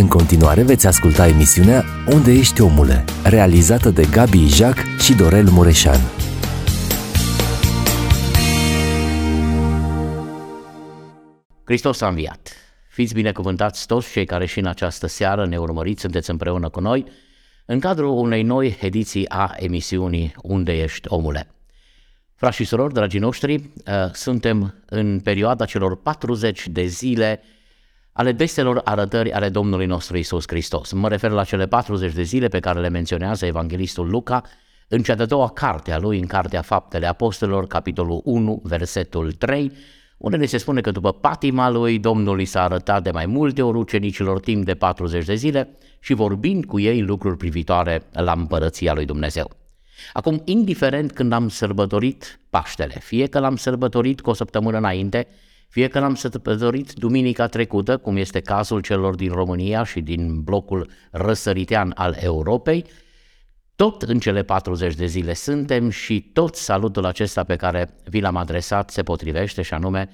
În continuare veți asculta emisiunea Unde Ești Omule, realizată de Gabi Ijac și Dorel Mureșan. Hristos a înviat! Fiți binecuvântați toți cei care și în această seară ne urmăriți, sunteți împreună cu noi în cadrul unei noi ediții a emisiunii Unde Ești Omule. Frați și surori, dragii noștri, suntem în perioada celor 40 de zile ale bestelor arătări ale Domnului nostru Iisus Hristos. Mă refer la cele 40 de zile pe care le menționează evanghelistul Luca în cea de-a doua carte a lui, în Cartea Faptele Apostolilor, capitolul 1, versetul 3, unde ne se spune că după patima lui, Domnul i s-a arătat de mai multe ori ucenicilor timp de 40 de zile și vorbind cu ei lucruri privitoare la împărăția lui Dumnezeu. Acum, indiferent când am sărbătorit Paștele, fie că l-am sărbătorit cu o săptămână înainte, fie că l-am sărbătorit duminica trecută, cum este cazul celor din România și din blocul răsăritean al Europei, tot în cele 40 de zile suntem și tot salutul acesta pe care vi l-am adresat se potrivește, și anume: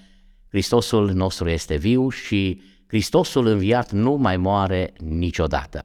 Hristosul nostru este viu și Hristosul înviat nu mai moare niciodată.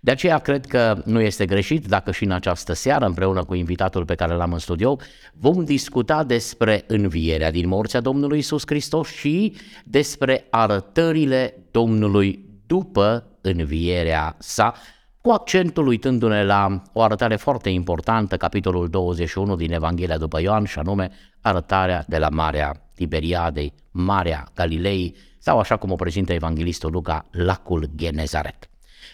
De aceea cred că nu este greșit dacă și în această seară, împreună cu invitatul pe care l-am în studio, vom discuta despre învierea din morți a Domnului Iisus Hristos și despre arătările Domnului după învierea sa, cu accentul uitându-ne la o arătare foarte importantă, capitolul 21 din Evanghelia după Ioan, și anume arătarea de la Marea Tiberiadei, Marea Galilei, sau așa cum o prezintă evanghelistul Luca, Lacul Genezaret.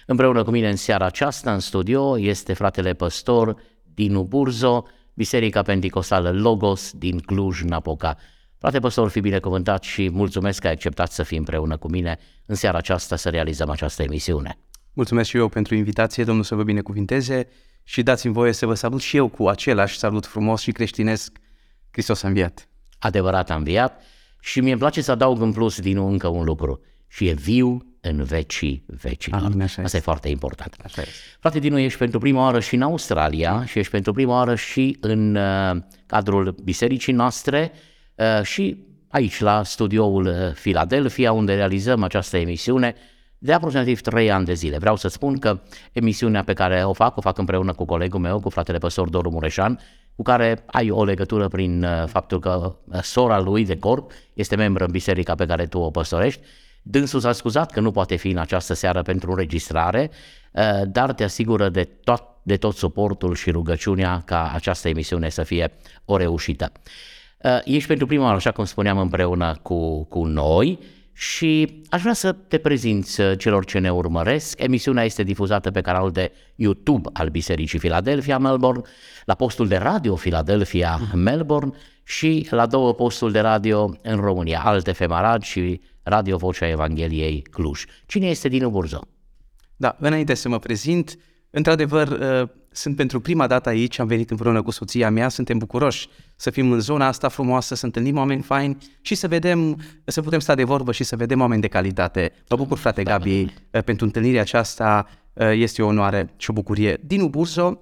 Împreună cu mine în seara aceasta, în studio, este fratele păstor Dinu Burzo, Biserica Penticosală Logos din Cluj-Napoca. Frate păstor, fi binecuvântat și mulțumesc că ai acceptat să fii împreună cu mine în seara aceasta să realizăm această emisiune. Mulțumesc și eu pentru invitație, Domnul să vă binecuvinteze, și dați-mi voie să vă salut și eu cu același salut frumos și creștinesc: Hristos a înviat. Adevărat a înviat, și mie îmi place să adaug în plus din încă un lucru: și e viu în vecii vecilor. Asta e foarte important. Frate Dinu, ești pentru prima oară și în Australia și ești pentru prima oară și în cadrul bisericii noastre și aici la studioul Philadelphia, unde realizăm această emisiune de aproximativ 3 ani de zile. Vreau să spun că emisiunea pe care o fac împreună cu colegul meu, cu fratele păstor Doru Mureșan, cu care ai o legătură prin faptul că sora lui de corp este membră în biserica pe care tu o păstorești. Dânsul s-a scuzat că nu poate fi în această seară pentru înregistrare, dar te asigură de tot suportul și rugăciunea ca această emisiune să fie o reușită. Ești pentru prima oară, așa cum spuneam, împreună cu noi, și aș vrea să te prezinți celor ce ne urmăresc. Emisiunea este difuzată pe canalul de YouTube al Bisericii Philadelphia Melbourne, la postul de radio Philadelphia Melbourne și la 2 posturi de radio în România, Alte Femarad și Radio Vocea Evangheliei Cluj. Cine este Dinu Burzo? Da, înainte să mă prezint, într-adevăr, sunt pentru prima dată aici, am venit împreună cu soția mea, suntem bucuroși să fim în zona asta frumoasă, să întâlnim oameni faini și să putem sta de vorbă și să vedem oameni de calitate. Mă bucur, frate Gabi, pentru întâlnirea aceasta, este o onoare și o bucurie. Dinu Burzo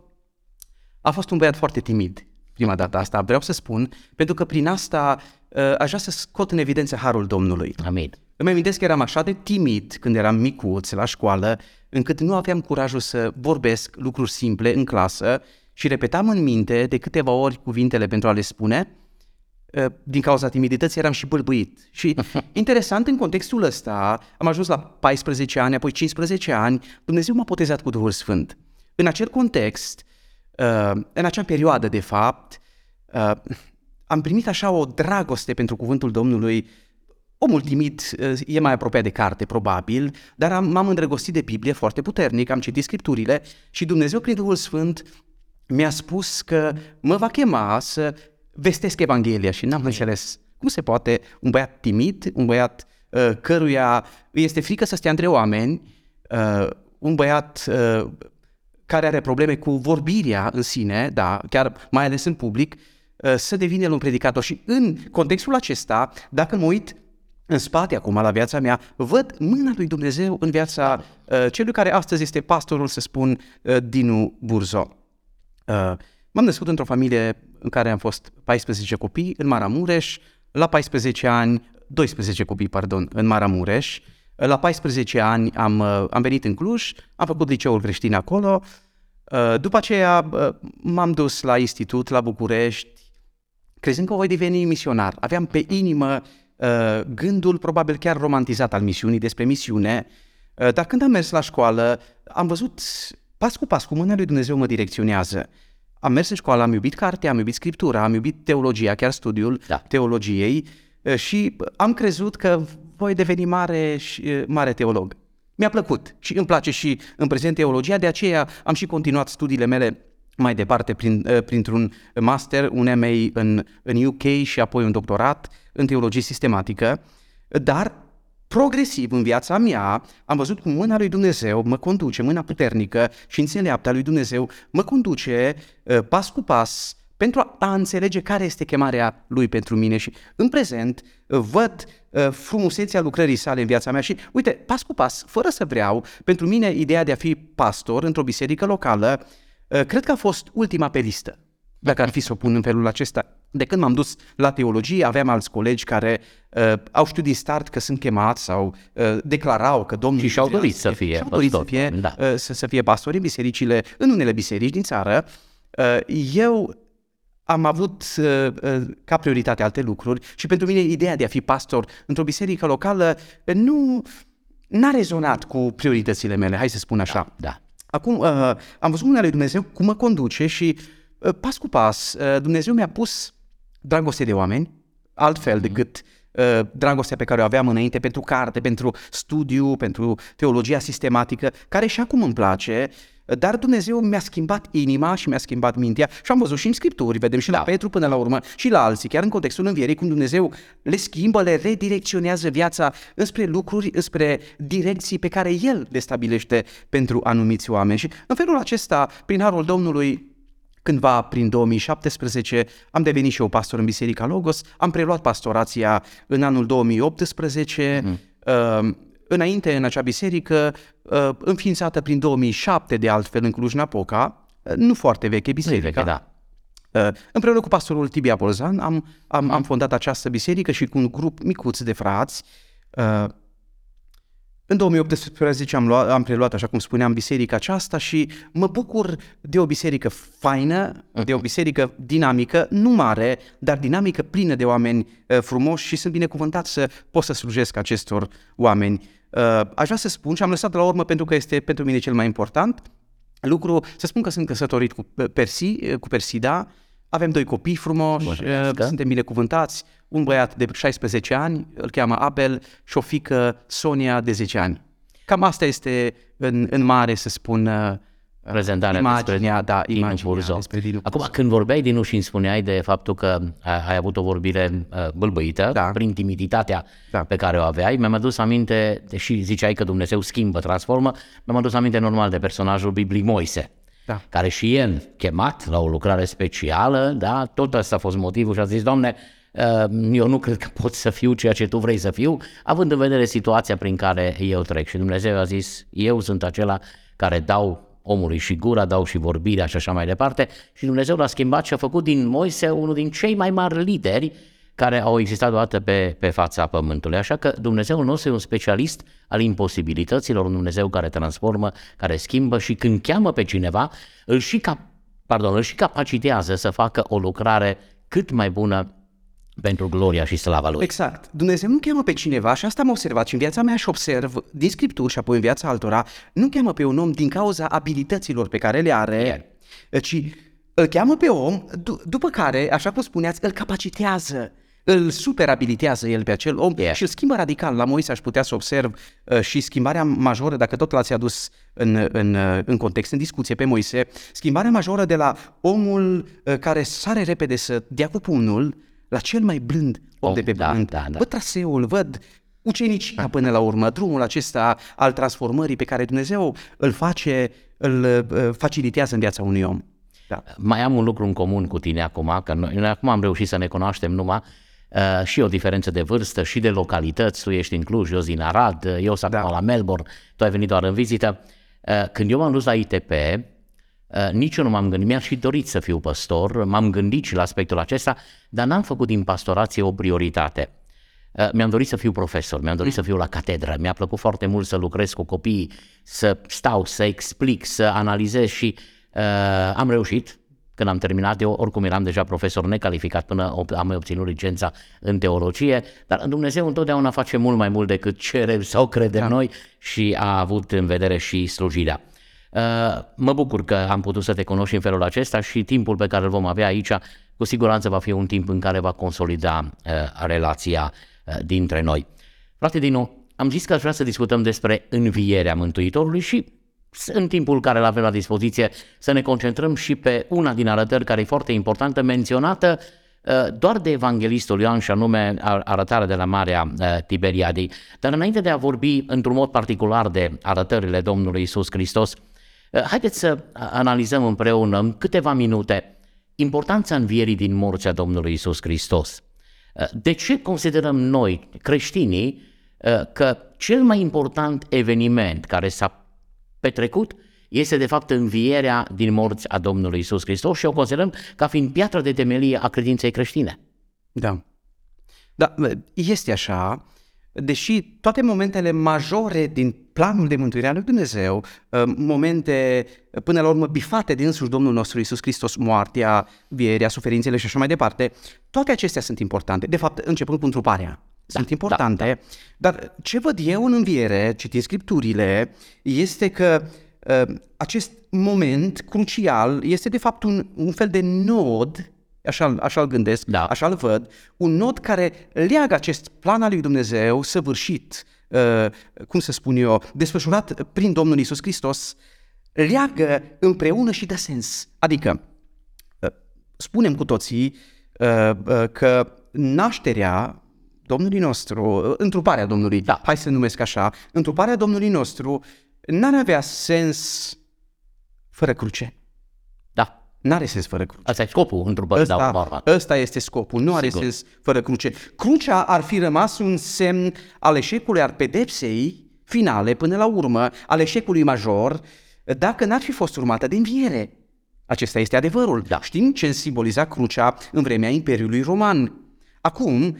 a fost un băiat foarte timid, prima dată asta vreau să spun, pentru că prin asta aș vrea să scot în evidență harul Domnului. Amin. Îmi amintesc că eram așa de timid când eram micuț la școală, încât nu aveam curajul să vorbesc lucruri simple în clasă și repetam în minte de câteva ori cuvintele pentru a le spune. Din cauza timidității eram și bâlbuit. Și interesant, în contextul ăsta, am ajuns la 14 ani, apoi 15 ani, Dumnezeu m-a botezat cu Duhul Sfânt. În acel context, în acea perioadă, de fapt, am primit așa o dragoste pentru cuvântul Domnului. Omul timid e mai apropiat de carte, probabil, dar m-am îndrăgostit de Biblie foarte puternic, am citit Scripturile și Dumnezeu, prin Duhul Sfânt, mi-a spus că mă va chema să vestesc Evanghelia și n-am înțeles cum se poate un băiat timid, un băiat căruia îi este frică să stea între oameni, un băiat care are probleme cu vorbirea în sine, da, chiar mai ales în public, să devină un predicator. Și în contextul acesta, dacă mă uit în spate acum la viața mea, văd mâna lui Dumnezeu în viața celui care astăzi este pastorul, să spun, Dinu Burzo. M-am născut într-o familie în care am fost 14 copii în Maramureș, la 12 ani, 12 copii, în Maramureș. La 14 ani am venit în Cluj, am făcut liceul creștin acolo, după aceea m-am dus la institut, la București, crezând că voi deveni misionar. Aveam pe inimă gândul, probabil chiar romantizat, al misiunii, despre misiune, dar când am mers la școală, am văzut pas cu pas cum mâna lui Dumnezeu mă direcționează. Am mers în școală, am iubit cartea, am iubit scriptura, am iubit teologia, chiar studiul teologiei, și am crezut că voi deveni mare teolog. Mi-a plăcut și îmi place și în prezent teologia, de aceea am și continuat studiile mele mai departe printr-un master, un MA în UK și apoi un doctorat în teologie sistematică, dar progresiv în viața mea am văzut cum mâna lui Dumnezeu mă conduce, mâna puternică și înțeleapta lui Dumnezeu mă conduce pas cu pas pentru a înțelege care este chemarea Lui pentru mine și în prezent văd frumusețea lucrării sale în viața mea și uite, pas cu pas, fără să vreau, pentru mine ideea de a fi pastor într-o biserică locală cred că a fost ultima pe listă, dacă ar fi să o pun în felul acesta. De când m-am dus la teologie, aveam alți colegi care au știut din start că sunt chemați sau declarau că Domnul... Și și-au dorit să fie. Și-au dorit să fie pastori în bisericile, în unele biserici din țară. Eu am avut ca prioritate alte lucruri și pentru mine ideea de a fi pastor într-o biserică locală n-a rezonat cu prioritățile mele, hai să spun așa. Da. Acum am văzut mâna lui Dumnezeu cum mă conduce și pas cu pas Dumnezeu mi-a pus dragoste de oameni, altfel decât dragostea pe care o aveam înainte pentru carte, pentru studiu, pentru teologia sistematică, care și acum îmi place, dar Dumnezeu mi-a schimbat inima și mi-a schimbat mintea și am văzut și în Scripturi, vedem și la Petru până la urmă și la alții, chiar în contextul învierii, cum Dumnezeu le schimbă, le redirecționează viața înspre lucruri, înspre direcții pe care El le stabilește pentru anumiți oameni. Și în felul acesta, prin harul Domnului, cândva prin 2017 am devenit și eu pastor în Biserica Logos, am preluat pastorația în anul 2018, înainte în acea biserică, înființată prin 2007 de altfel în Cluj-Napoca, nu foarte veche biserica. Împreună cu pastorul Tibia Bolzan am fondat această biserică și cu un grup micuț de frați. În 2018 am preluat, așa cum spuneam, biserica aceasta și mă bucur de o biserică faină, de o biserică dinamică, nu mare, dar dinamică, plină de oameni frumoși și sunt binecuvântat să pot să slujesc acestor oameni. Aș vrea să spun și am lăsat la urmă pentru că este pentru mine cel mai important lucru, să spun că sunt căsătorit cu Persida, avem 2 copii frumoși, suntem binecuvântați, un băiat de 16 ani, îl cheamă Abel, și o fiică, Sonia, de 10 ani. Cam asta este în mare, să spun, imaginea Dinu Burzo. Acum, când vorbeai, Dinu, și îmi spuneai de faptul că ai avut o vorbire bâlbâită, prin timiditatea pe care o aveai, mi-am adus aminte, și ziceai că Dumnezeu schimbă, transformă, mi-am adus aminte normal de personajul Bibliei Moise. Care și el, chemat la o lucrare specială, tot ăsta a fost motivul și a zis, Doamne, eu nu cred că pot să fiu ceea ce Tu vrei să fiu, având în vedere situația prin care eu trec. Și Dumnezeu a zis, eu sunt acela care dau omului și gura, dau și vorbirea și așa mai departe. Și Dumnezeu l-a schimbat și a făcut din Moise unul din cei mai mari lideri care au existat odată pe fața pământului. Așa că Dumnezeul nostru e un specialist al imposibilităților, un Dumnezeu care transformă, care schimbă și când cheamă pe cineva, îl și capacitează să facă o lucrare cât mai bună pentru gloria și slava Lui. Exact. Dumnezeu nu cheamă pe cineva, și asta am observat și în viața mea și observ din Scripturi și apoi în viața altora, nu cheamă pe un om din cauza abilităților pe care le are, ci îl cheamă pe om, după care, așa cum spuneați, îl capacitează. Îl superabilitează el pe acel om și îl schimbă radical. La Moise aș putea să observ și schimbarea majoră, dacă tot l-ați adus în context, în discuție pe Moise, schimbarea majoră de la omul care sare repede să dea cu pumnul la cel mai blând om de pe pământ. Văd traseul, văd ucenicia până la urmă, drumul acesta al transformării pe care Dumnezeu îl face, îl facilitează în viața unui om. Mai am un lucru în comun cu tine acum, că noi acum am reușit să ne cunoaștem numai, și o diferență de vârstă și de localități, tu ești în Cluj, eu din Arad, eu sunt acum la Melbourne, tu ai venit doar în vizită. Când eu m-am dus la ITP, nici eu nu m-am gândit, mi-am și dorit să fiu pastor, m-am gândit și la aspectul acesta, dar n-am făcut din pastorație o prioritate. Mi-am dorit să fiu profesor, mi-am dorit să fiu la catedră, mi-a plăcut foarte mult să lucrez cu copiii, să stau, să explic, să analizez și am reușit. Când am terminat, eu oricum eram deja profesor necalificat până am obținut licența în teologie, dar Dumnezeu întotdeauna face mult mai mult decât cerem sau credem noi și a avut în vedere și slujirea. Mă bucur că am putut să te cunoști în felul acesta și timpul pe care îl vom avea aici cu siguranță va fi un timp în care va consolida relația dintre noi. Frate Dinu, am zis că aș vrea să discutăm despre învierea Mântuitorului și în timpul care îl avem la dispoziție să ne concentrăm și pe una din arătări care e foarte importantă, menționată doar de evanghelistul Ioan, și anume arătarea de la Marea Tiberiadei. Dar înainte de a vorbi într-un mod particular de arătările Domnului Iisus Hristos, haideți să analizăm împreună în câteva minute importanța învierii din morți a Domnului Iisus Hristos. De ce considerăm noi, creștinii, că cel mai important eveniment care s-a petrecut este de fapt învierea din morți a Domnului Iisus Hristos și o considerăm ca fiind piatra de temelie a credinței creștine? Da, da, este așa, deși toate momentele majore din planul de mântuire al lui Dumnezeu, momente până la urmă bifate de însuși Domnul nostru Iisus Hristos, moartea, învierea, suferințele și așa mai departe, toate acestea sunt importante, de fapt începând cu întruparea. Sunt importante, dar ce văd eu în înviere, citind Scripturile, este că acest moment crucial este de fapt un fel de nod, așa îl gândesc, așa îl văd, un nod care leagă acest plan al lui Dumnezeu săvârșit, cum să spun eu, desfășurat prin Domnul Iisus Hristos, leagă împreună și dă sens. Adică, spunem cu toții că nașterea Domnului nostru, întruparea Domnului, hai să numesc așa, întruparea Domnului nostru n-ar avea sens fără cruce. Da. N-are sens fără cruce. Asta e scopul întrupării. Ăsta este scopul, nu are sens fără cruce. Crucea ar fi rămas un semn al eșecului, al pedepsei finale, până la urmă, al eșecului major, dacă n-ar fi fost urmată de înviere. Acesta este adevărul. Da. Știm ce simboliza crucea în vremea Imperiului Roman. Acum,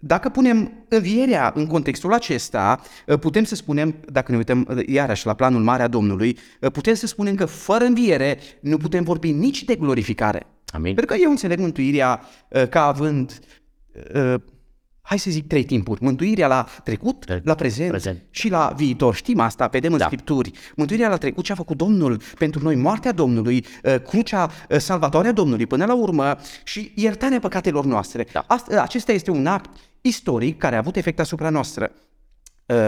dacă punem învierea în contextul acesta, putem să spunem, dacă ne uităm iarăși la planul mare a Domnului, putem să spunem că fără înviere nu putem vorbi nici de glorificare. Amin. Pentru că eu înțeleg mântuirea ca având, hai să zic, trei timpuri. Mântuirea la trecut, la prezent și la viitor. Știm asta, vedem în Scripturi. Mântuirea la trecut, ce a făcut Domnul pentru noi, moartea Domnului, crucea salvatoare a Domnului până la urmă și iertarea păcatelor noastre. Da. Acesta este un act istoric care a avut efect asupra noastră.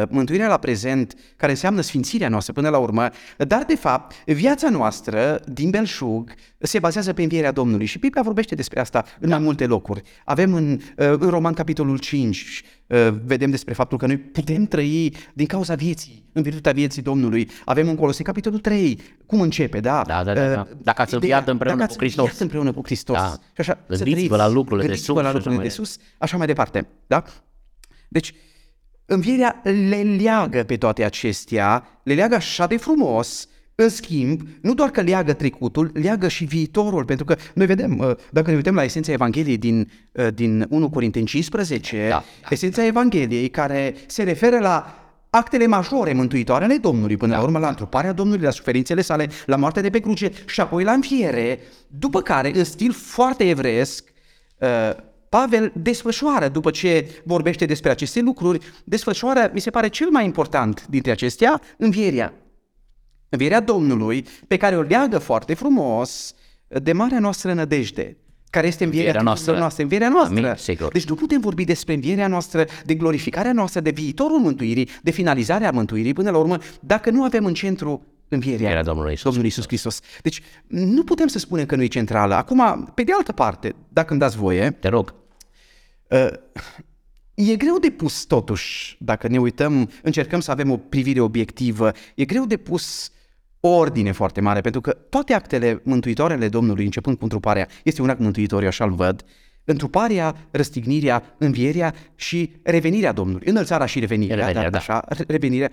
Mântuirea la prezent, care înseamnă sfințirea noastră până la urmă, dar de fapt viața noastră din belșug se bazează pe învierea Domnului și Biblia vorbește despre asta în mai multe locuri. Avem în Romani capitolul 5, vedem despre faptul că noi putem trăi din cauza vieții, în virtutea vieții Domnului. Avem în Coloseni capitolul 3, cum începe, dacă ați înviat împreună cu Hristos. Și așa, gândiți-vă la lucrurile de sus, așa mai departe. Da? Deci, învierea le leagă pe toate acestea, le leagă așa de frumos. În schimb, nu doar că leagă trecutul, leagă și viitorul, pentru că noi vedem, dacă ne uităm la esența Evangheliei din 1 Corinteni 15, esența Evangheliei care se referă la actele majore mântuitoare ale Domnului, până la urmă la întruparea Domnului, la suferințele sale, la moartea de pe cruce și apoi la înviere, după care, în stil foarte evreiesc, Pavel desfășoară, după ce vorbește despre aceste lucruri, desfășoară, mi se pare, cel mai important dintre acestea, învierea. Învierea Domnului, pe care o leagă foarte frumos de marea noastră nădejde, care este învierea noastră. Învierea noastră. Deci nu putem vorbi despre învierea noastră, de glorificarea noastră, de viitorul mântuirii, de finalizarea mântuirii, până la urmă, dacă nu avem în centru învierea Domnului Iisus Hristos. Deci nu putem să spunem că nu e centrală. Acum, pe de altă parte, dacă îmi dați voie, te rog. E greu de pus totuși, dacă ne uităm, încercăm să avem o privire obiectivă, e greu de pus o ordine foarte mare, pentru că toate actele mântuitoare ale Domnului, începând cu întruparea, este un act mântuitor, eu așa-l văd, întruparea, răstignirea, învierea și revenirea Domnului, înălțarea și revenirea, revenirea.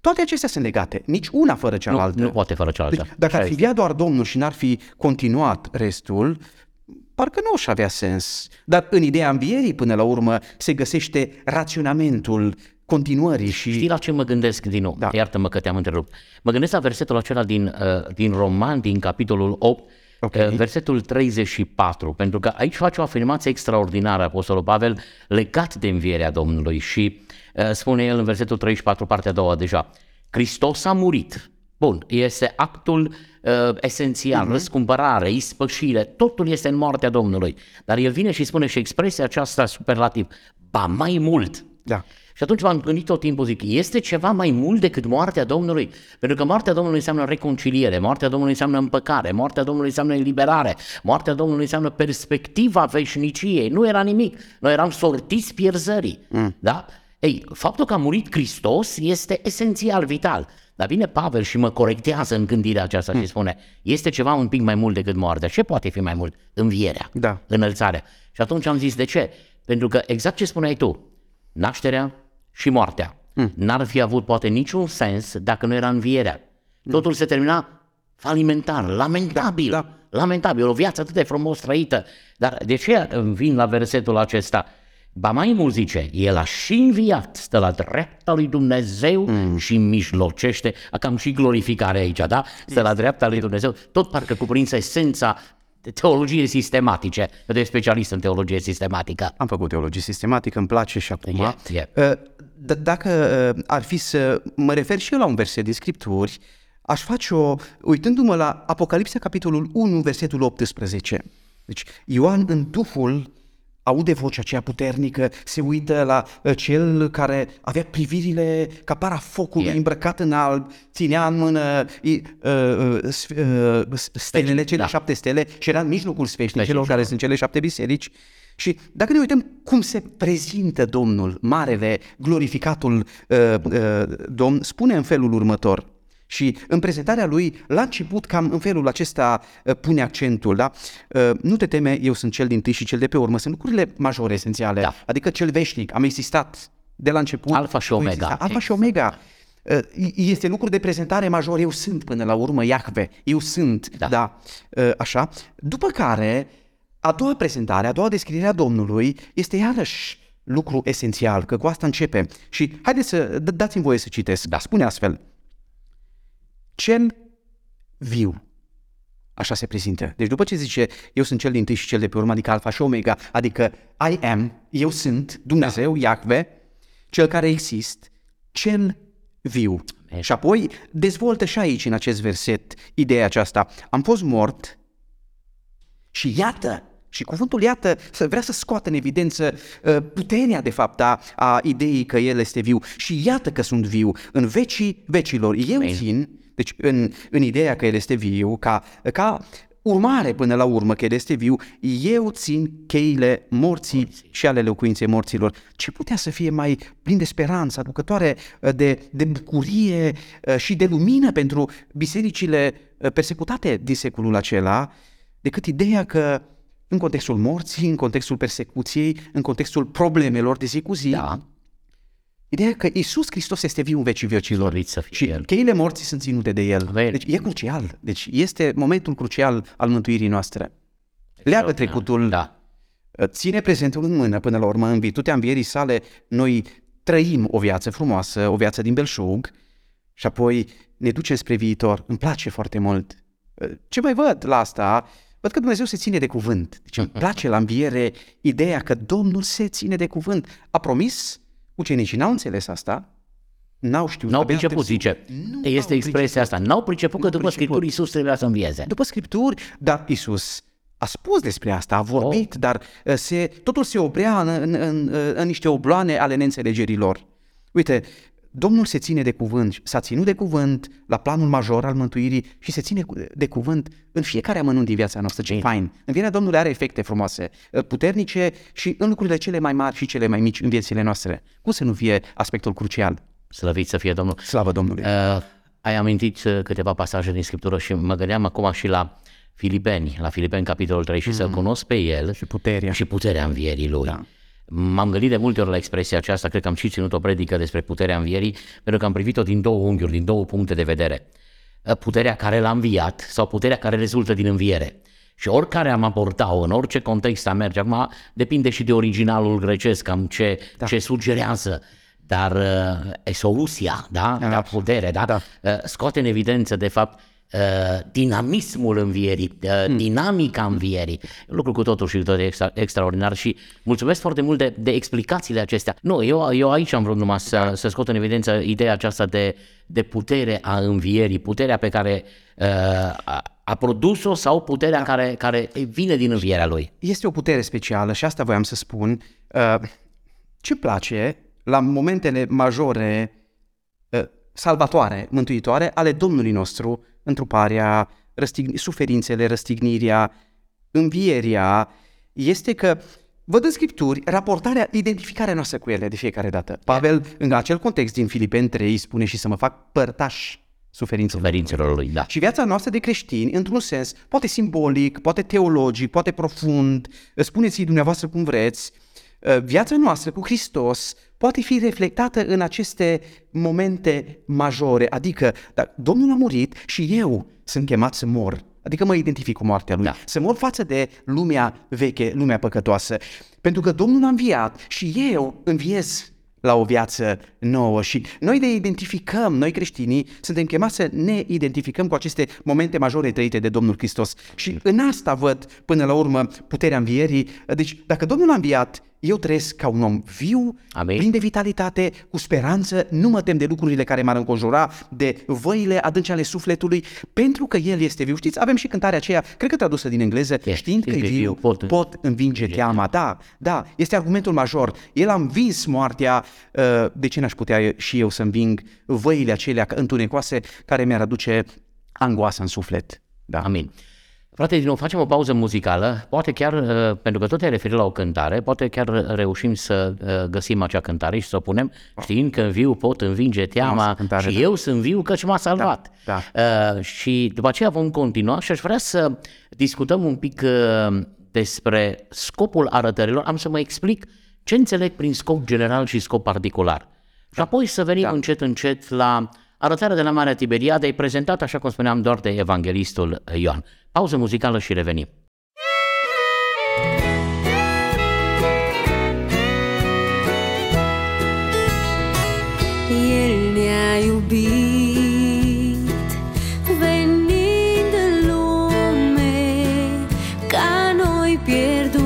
Toate acestea sunt legate, nici una fără cealaltă. Nu poate fără cealaltă. Deci, dacă ar fi doar Domnul și n-ar fi continuat restul, Parcă nu și avea sens, dar în ideea învierii până la urmă se găsește raționamentul continuării și... Știi la ce mă gândesc, Dinu? Da. Iartă-mă că te-am întrerupt. Mă gândesc la versetul acela din Romani, din capitolul 8, okay, versetul 34, pentru că aici face o afirmație extraordinară Apostolul Pavel legat de învierea Domnului și spune el în versetul 34, partea a doua deja, Hristos a murit. Bun, este actul esențial, răscumpărare, ispășire, totul este în moartea Domnului. Dar el vine și spune și expresia aceasta superlativ, ba mai mult. Da. Și atunci m-am gândit tot timpul, zic, este ceva mai mult decât moartea Domnului? Pentru că moartea Domnului înseamnă reconciliere, moartea Domnului înseamnă împăcare, moartea Domnului înseamnă eliberare, moartea Domnului înseamnă perspectiva veșniciei. Nu era nimic, noi eram sortiți pierzării. Da? Ei, faptul că a murit Hristos este esențial, vital. Dar vine Pavel și mă corectează în gândirea aceasta și spune, este ceva un pic mai mult decât moartea. Ce poate fi mai mult? Învierea, da, înălțarea. Și atunci am zis, de ce? Pentru că exact ce spuneai tu, nașterea și moartea n-ar fi avut poate niciun sens dacă nu era învierea. Totul se termina falimentar, lamentabil, lamentabil, o viață atât de frumos trăită. Dar de ce vin la versetul acesta? Ba mai mult zice, el a și înviat, stă la dreapta lui Dumnezeu și mijlocește, cam și glorificare aici, da? Stă la dreapta lui Dumnezeu, tot parcă cuprinsă esența teologiei sistematice. Eu sunt specialist în teologie sistematică. Am făcut teologie sistematică, îmi place și acum. Dacă ar fi să mă refer și eu la un verset din Scripturi, aș face-o uitându-mă la Apocalipsa, capitolul 1, versetul 18. Deci, Ioan în Duhul aude vocea aceea puternică, se uită la cel care avea privirile ca para focului, îmbrăcat în alb, ținea în mână stelele, cele șapte stele și era în mijlocul sfeșnicilor care sunt cele șapte biserici. Și dacă ne uităm cum se prezintă Domnul, marele, glorificatul Domn, spune în felul următor. Și în prezentarea lui, la început, cam în felul acesta pune accentul, da? Nu te teme, eu sunt cel dintâi și cel de pe urmă. Sunt lucrurile majore, esențiale, adică cel veșnic. Am existat de la început. Alpha și Omega. Alpha și Omega. Este lucru de prezentare major. Eu sunt până la urmă, Iahve. Eu sunt, așa. După care, a doua prezentare, a doua descriere a Domnului este iarăși lucru esențial, că cu asta începe. Și haideți să dați-mi voie să citesc. Da. Spune astfel. Cel viu, așa se prezintă. Deci după ce zice, eu sunt cel dintâi și cel de pe urmă, adică Alpha și Omega, adică I am, eu sunt, Dumnezeu, Iahve, cel care există, cel viu. Și apoi dezvoltă și aici, în acest verset, ideea aceasta. Am fost mort și iată, și cuvântul iată vrea să scoată în evidență puterea de fapt a ideii că el este viu. Și iată că sunt viu în vecii vecilor. Eu țin... Deci în ideea că el este viu, ca urmare până la urmă că el este viu, eu țin cheile morții și ale locuinței morților. Ce putea să fie mai plin de speranță, aducătoare de bucurie și de lumină pentru bisericile persecutate din secolul acela, decât ideea că în contextul morții, în contextul persecuției, în contextul problemelor de zi cu zi, ideea că Iisus Hristos este viu în vecii vecilor și cheile morții sunt ținute de El. Deci e crucial. Deci este momentul crucial al mântuirii noastre. Leagă trecutul, ține prezentul în mână până la urmă, în virtutea învierii sale, noi trăim o viață frumoasă, o viață din belșug și apoi ne ducem spre viitor. Îmi place foarte mult. Ce mai văd la asta? Văd că Dumnezeu se ține de cuvânt. Deci îmi place la înviere ideea că Domnul se ține de cuvânt. A promis... Ucenicii n-au înțeles asta, n-au știut. N-au priceput, zice. Este expresia asta. N-au priceput că după Scripturi Iisus trebuia să învieze. După Scripturi, dar Iisus a spus despre asta, a vorbit, dar totul se oprea în niște obloane ale neînțelegerilor. Uite, Domnul se ține de cuvânt, s-a ținut de cuvânt la planul major al mântuirii și se ține de cuvânt în fiecare amănunt din viața noastră. Ce fain! Învierea Domnului are efecte frumoase, puternice și în lucrurile cele mai mari și cele mai mici în viețile noastre. Cum să nu fie aspectul crucial? Slăvit să fie Domnul! Slavă Domnului! Ai amintit câteva pasaje din Scriptură și mă gândeam acum și la Filipeni, capitolul 3 și să-L cunosc pe El și puterea învierii Lui. Da. M-am gândit de multe ori la expresia aceasta, cred că am și ținut o predică despre puterea învierii, pentru că am privit-o din două unghiuri, din două puncte de vedere. Puterea care l-a înviat sau puterea care rezultă din înviere. Și oricare am abordat-o, în orice context am merge, acum depinde și de originalul grecesc, cam ce sugerează, dar esoluția, da? Da, putere, da? Da. Scoate în evidență, de fapt, dinamismul învierii, dinamica învierii, lucru cu totul și tot extraordinar și mulțumesc foarte mult de explicațiile acestea. Nu, eu aici am vrut numai să scot în evidență ideea aceasta de putere a învierii, puterea pe care a produs-o sau puterea care vine din învierea lui. Este o putere specială și asta voiam să spun. Ce place la momentele majore salvatoare, mântuitoare ale Domnului nostru, întruparea, suferințele, răstignirea, învierea, este că, văd în Scripturi, raportarea, identificarea noastră cu ele de fiecare dată. Pavel, în acel context din Filipeni 3, spune și să mă fac părtaș suferințelor lui. Da. Și viața noastră de creștini, într-un sens, poate simbolic, poate teologic, poate profund, spuneți-i dumneavoastră cum vreți, viața noastră cu Hristos poate fi reflectată în aceste momente majore, adică Domnul a murit și eu sunt chemat să mor, adică mă identific cu moartea Lui, da. Să mor față de lumea veche, lumea păcătoasă, pentru că Domnul a înviat și eu înviez la o viață nouă și noi ne identificăm, noi creștinii suntem chemați să ne identificăm cu aceste momente majore trăite de Domnul Hristos și în asta văd până la urmă puterea învierii, deci dacă Domnul a înviat, eu trăiesc ca un om viu, amin, plin de vitalitate, cu speranță, nu mă tem de lucrurile care m-ar înconjura, de văile adânci ale sufletului, pentru că El este viu. Știți, avem și cântarea aceea, cred că tradusă din engleză, știind că e viu, pot învinge teama. Da, da, este argumentul major. El a învins moartea, de ce n-aș putea și eu să înving văile acelea întunecoase care mi-ar aduce angoasă în suflet. Da. Amin. Frate, din nou, facem o pauză muzicală, poate chiar, pentru că tot te-ai referit la o cântare, poate chiar reușim să găsim acea cântare și să o punem, știind că în viu pot învinge teama cântare, și da, eu sunt viu căci m-a salvat. Da, da. Și după aceea vom continua și aș vrea să discutăm un pic despre scopul arătărilor, am să mă explic ce înțeleg prin scop general și scop particular. Da. Și apoi să venim încet, încet la arătarea de la Marea Tiberiadei, prezentată, așa cum spuneam, doar de evanghelistul Ioan. Pauză muzicală și revenim. El ne-a iubit venind în lume ca noi pierduți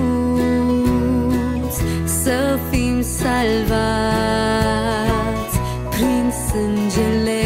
să fim salvați prin sângele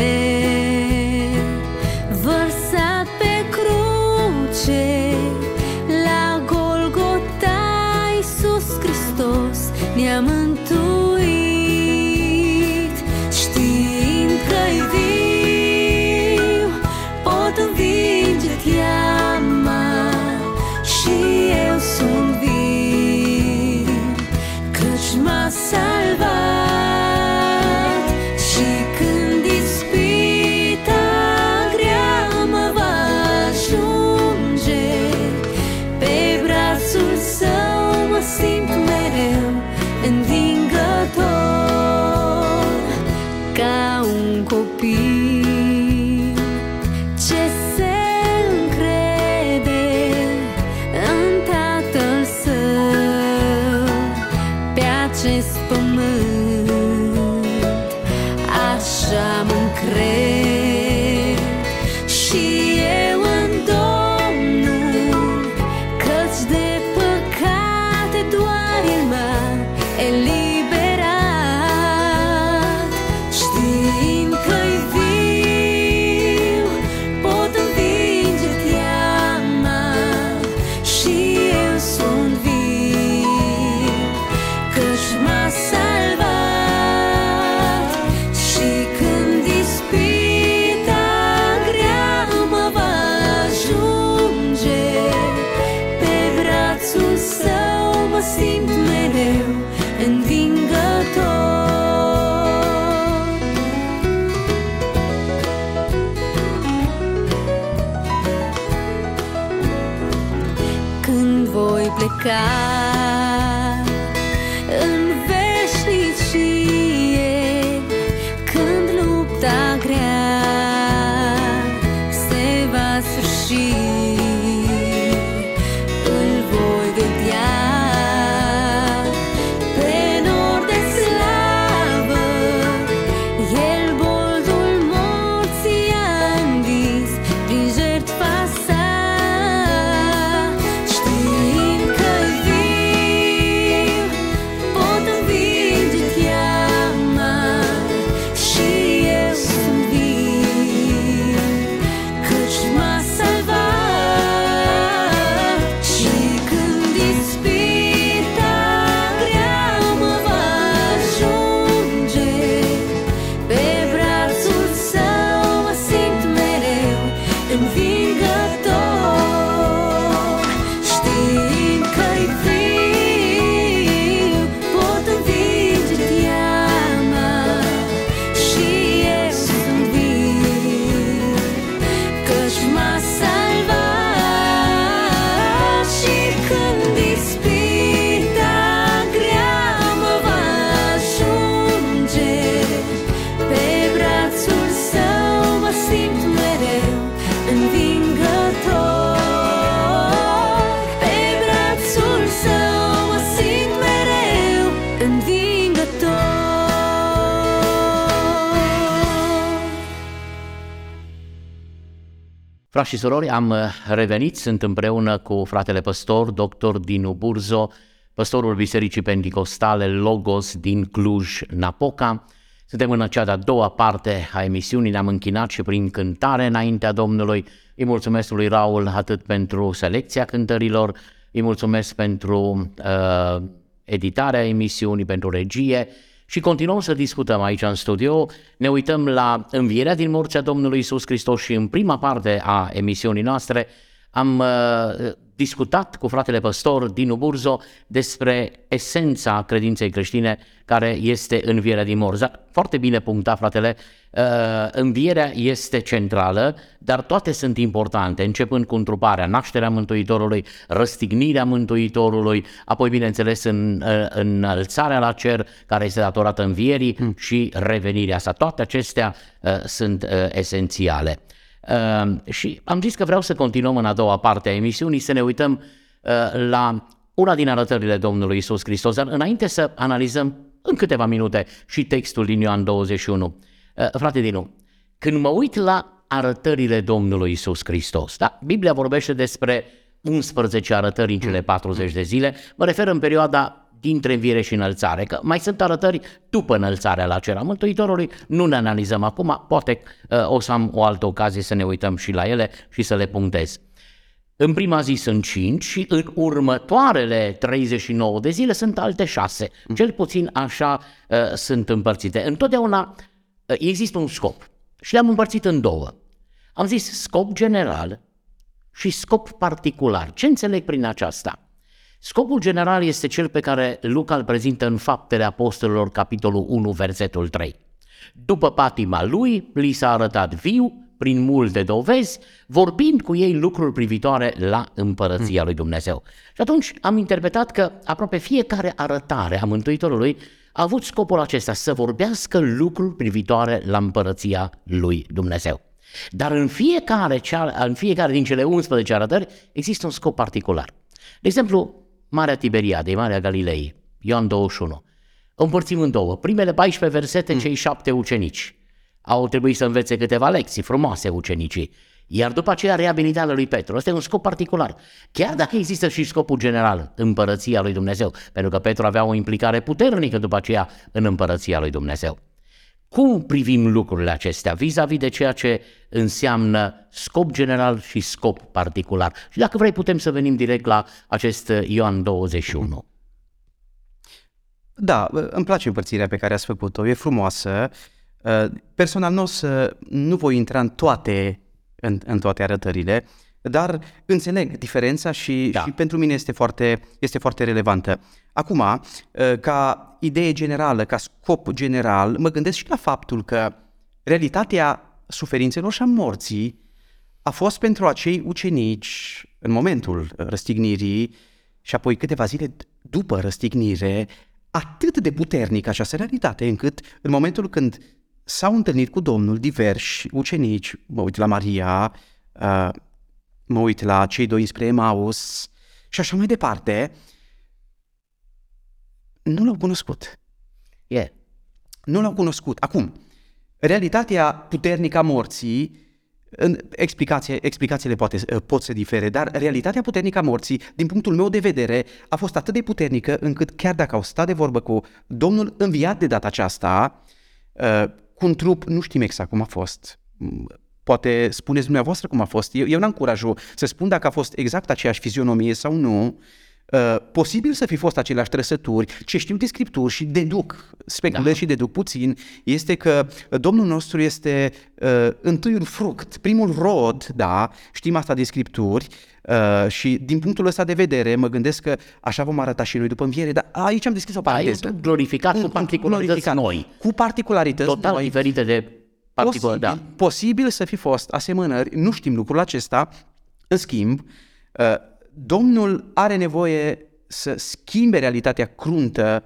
grea se va sfârși, Frați și surori, am revenit, sunt împreună cu fratele păstor, dr. Dinu Burzo, păstorul Bisericii Penticosală Logos din Cluj-Napoca. Suntem în acea de-a doua parte a emisiunii, ne-am închinat și prin cântare înaintea Domnului. Îi mulțumesc lui Raul atât pentru selecția cântărilor, îi mulțumesc pentru editarea emisiunii, pentru regie. Și continuăm să discutăm aici în studio, ne uităm la învierea din morți a Domnului Iisus Hristos și în prima parte a emisiunii noastre am discutat cu fratele păstor Dinu Burzo despre esența credinței creștine, care este învierea din morți. Dar foarte bine puncta, fratele, învierea este centrală, dar toate sunt importante, începând cu întruparea, nașterea Mântuitorului, răstignirea Mântuitorului, apoi bineînțeles înălțarea la cer, care este datorată învierii, și revenirea sa. Toate acestea sunt esențiale. Și am zis că vreau să continuăm în a doua parte a emisiunii, să ne uităm la una din arătările Domnului Iisus Hristos, dar înainte să analizăm în câteva minute și textul din Ioan 21. Frate Dinu, când mă uit la arătările Domnului Iisus Hristos, da? Biblia vorbește despre 11 arătări în cele 40 de zile, mă refer în perioada dintre înviere și înălțare, că mai sunt arătări după înălțarea la cer a Mântuitorului, nu ne analizăm acum, poate o să am o altă ocazie să ne uităm și la ele și să le punctez. În prima zi sunt 5 și în următoarele 39 de zile sunt alte 6, cel puțin așa sunt împărțite. Întotdeauna există un scop și le-am împărțit în două. Am zis scop general și scop particular. Ce înțeleg prin aceasta? Scopul general este cel pe care Luca îl prezintă în Faptele Apostolilor, capitolul 1, versetul 3. După patima lui, li s-a arătat viu, prin multe dovezi, vorbind cu ei lucruri privitoare la împărăția lui Dumnezeu. Și atunci am interpretat că aproape fiecare arătare a Mântuitorului a avut scopul acesta, să vorbească lucruri privitoare la împărăția lui Dumnezeu. Dar în fiecare din cele 11 arătări există un scop particular. De exemplu, Marea Tiberiadei, Marea Galilei, Ioan 21. Împărțim în două. Primele 14 versete, cei 7 ucenici au trebuit să învețe câteva lecții frumoase ucenicii. Iar după aceea reabilitarea lui Petru. Asta e un scop particular. Chiar dacă există și scopul general, împărăția lui Dumnezeu. Pentru că Petru avea o implicare puternică după aceea în împărăția lui Dumnezeu. Cum privim lucrurile acestea vis-a-vis de ceea ce înseamnă scop general și scop particular? Și dacă vrei putem să venim direct la acest Ioan 21. Da, îmi place împărțirea pe care ați făcut-o, e frumoasă. Personal nu voi intra în toate arătările, dar înțeleg diferența și pentru mine este foarte relevantă. Acum, ca idee generală, ca scop general, mă gândesc și la faptul că realitatea suferințelor și a morții a fost pentru acei ucenici în momentul răstignirii și apoi câteva zile după răstignire atât de puternică această realitate, încât în momentul când s-au întâlnit cu Domnul diversi ucenici, mă uit la Maria, mă uit la cei doi spre Emaus și așa mai departe, nu l-au cunoscut. Nu l-au cunoscut. Acum, realitatea puternică a morții, explicațiile pot să difere, dar realitatea puternică a morții, din punctul meu de vedere, a fost atât de puternică încât chiar dacă au stat de vorbă cu Domnul înviat de data aceasta, cu un trup, nu știm exact cum a fost. Poate spuneți dumneavoastră cum a fost. Eu n-am curajul să spun dacă a fost exact aceeași fizionomie sau nu. Posibil să fi fost aceleași trăsături, ce știu de Scripturi și speculez și deduc puțin, este că Domnul nostru este întâiul fruct, primul rod, da, știm asta de Scripturi și din punctul ăsta de vedere mă gândesc că așa vom arăta și noi după înviere, dar aici am deschis o paranteză. Glorificat cu particularități noi. Cu particularități total noi, diferite de particular, posibil să fi fost asemănări, nu știm lucrul acesta, în schimb, Domnul are nevoie să schimbe realitatea cruntă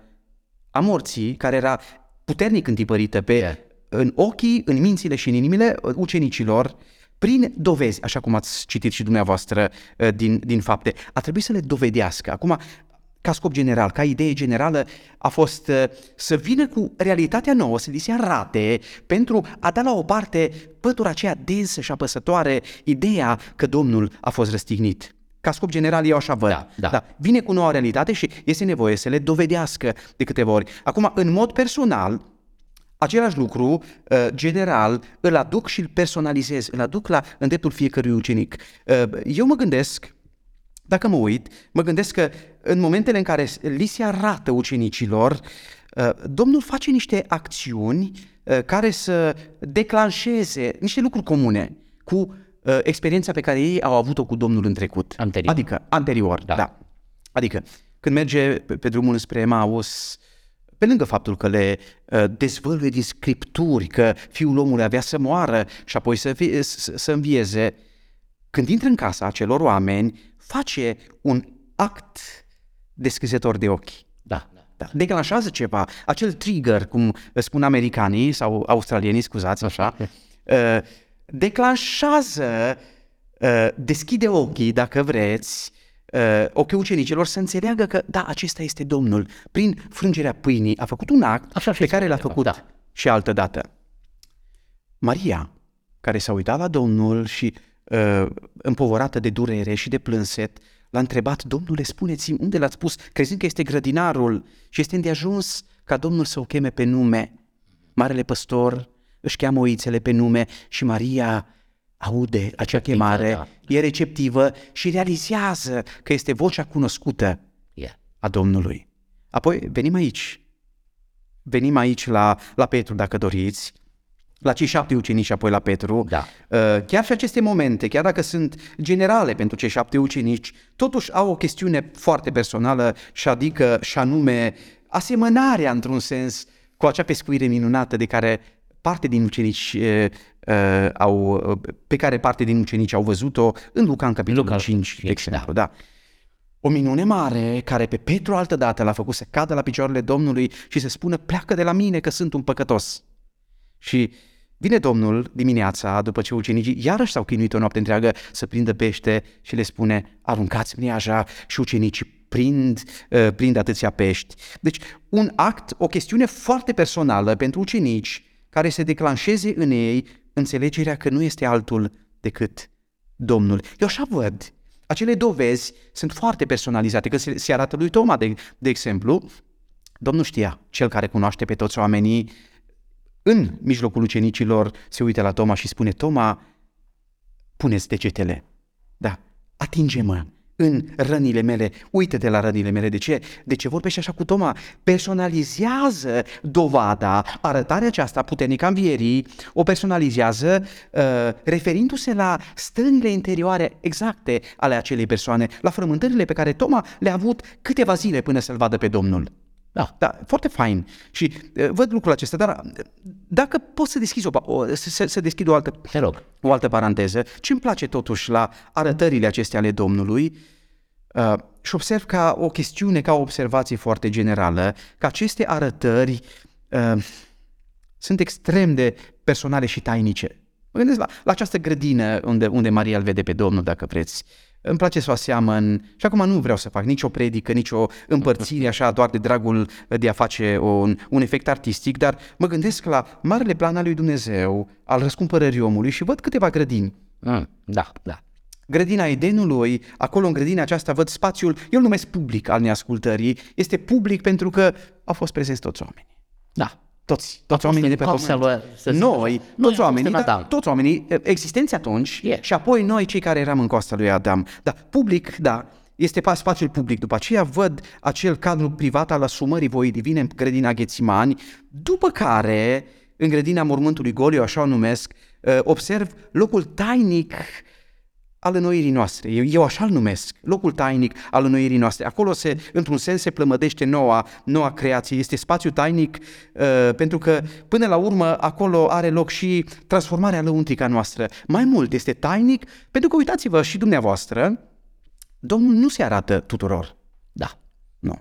a morții, care era puternic întipărită în ochii, în mințile și în inimile ucenicilor, prin dovezi, așa cum ați citit și dumneavoastră din fapte. A trebuit să le dovedească. Acum, ca scop general, ca idee generală, a fost să vină cu realitatea nouă, să li se arate, pentru a da la o parte pătura aceea densă și apăsătoare, ideea că Domnul a fost răstignit. Ca scop general eu așa văd. Da. Vine cu noua realitate și este nevoie să le dovedească de câteva ori. Acum, în mod personal, același lucru general îl aduc și îl personalizez, îl aduc la îndreptul fiecărui ucenic. Eu mă gândesc, dacă mă uit, că în momentele în care li se arată ucenicilor, Domnul face niște acțiuni care să declanșeze niște lucruri comune cu experiența pe care ei au avut-o cu Domnul în trecut. Anterior. Adică, adică, când merge pe drumul spre Emaus, pe lângă faptul că le dezvăluie din Scripturi că Fiul omului avea să moară și apoi să învieze, când intră în casa acelor oameni, face un act deschizător de ochi. Da. Declanșează ceva, acel trigger, cum spun americanii sau australienii, scuzați, așa, declanșează, deschide ochii, dacă vreți, ochii ucenicilor să înțeleagă că, da, acesta este Domnul. Prin frângerea pâinii a făcut un act așa pe care l-a făcut și altă dată. Maria, care s-a uitat la Domnul și împovărată de durere și de plânset, l-a întrebat: Domnule, spuneți-mi unde l-ați pus, crezând că este grădinarul, și este îndeajuns ca Domnul să o cheme pe nume. Marele păstor își cheamă oițele pe nume și Maria aude acea chemare, e receptivă și realizează că este vocea cunoscută a Domnului. Apoi venim aici la Petru, dacă doriți, la cei 7 ucenici, apoi la Petru. Chiar și aceste momente, chiar dacă sunt generale pentru cei 7 ucenici, totuși au o chestiune foarte personală, și adică, și anume, asemănarea, într-un sens, cu acea pescuire minunată de care parte din ucenici pe care parte din ucenici au văzut-o în Luca, în capitolul Luca 5, de exemplu. O minune mare care pe Petru altădată l-a făcut să cadă la picioarele Domnului și să spună: pleacă de la mine că sunt un păcătos. Și vine Domnul dimineața, după ce ucenicii iarăși s-au chinuit o noapte întreagă să prindă pește, și le spune: aruncați mreaja, și ucenicii prind atâția pești. Deci un act, o chestiune foarte personală pentru ucenici, care se declanșeze în ei înțelegerea că nu este altul decât Domnul. Eu așa văd. Acele dovezi sunt foarte personalizate. Când se arată lui Toma, de exemplu, Domnul știa, cel care cunoaște pe toți oamenii, în mijlocul ucenicilor se uită la Toma și spune: Toma, pune-ți degetele, atinge-mă în rănile mele, uită-te la rănile mele. De ce vorbește așa cu Toma? Personalizează dovada, arătarea aceasta puternică a învierii, o personalizează referindu-se la stările interioare exacte ale acelei persoane, la frământările pe care Toma le-a avut câteva zile până să-l vadă pe Domnul. Da, foarte fain. Și văd lucrul acesta, dar dacă pot să deschid o altă paranteză, ce-mi place totuși la arătările acestea ale Domnului, și observ ca o chestiune, ca o observație foarte generală, că aceste arătări sunt extrem de personale și tainice. Mă gândesc la această grădină unde Maria îl vede pe Domnul, dacă vreți. Îmi place să o aseamăn, și acum nu vreau să fac nici o predică, nici o împărțire așa doar de dragul de a face un efect artistic, dar mă gândesc la marele plan al lui Dumnezeu, al răscumpărării omului, și văd câteva grădini. Grădina Edenului, acolo în grădina aceasta văd spațiul, eu îl numesc public al neascultării, este public pentru că au fost prezenți toți oamenii. Toți oamenii de pe pământ. Toți oamenii existenți atunci și apoi noi, cei care eram în coasta lui Adam. Dar public, este spațiul public. După aceea văd acel cadru privat al asumării voii divine în grădina Ghetsimani, după care, în grădina mormântului gol, eu așa o numesc, observ locul tainic al înnoirii noastre. Eu așa îl numesc, locul tainic al înnoirii noastre. Acolo, într-un sens, se plămădește noua creație. Este spațiu tainic pentru că, până la urmă, acolo are loc și transformarea lăuntrică a noastră. Mai mult, este tainic pentru că, uitați-vă și dumneavoastră, Domnul nu se arată tuturor. Nu.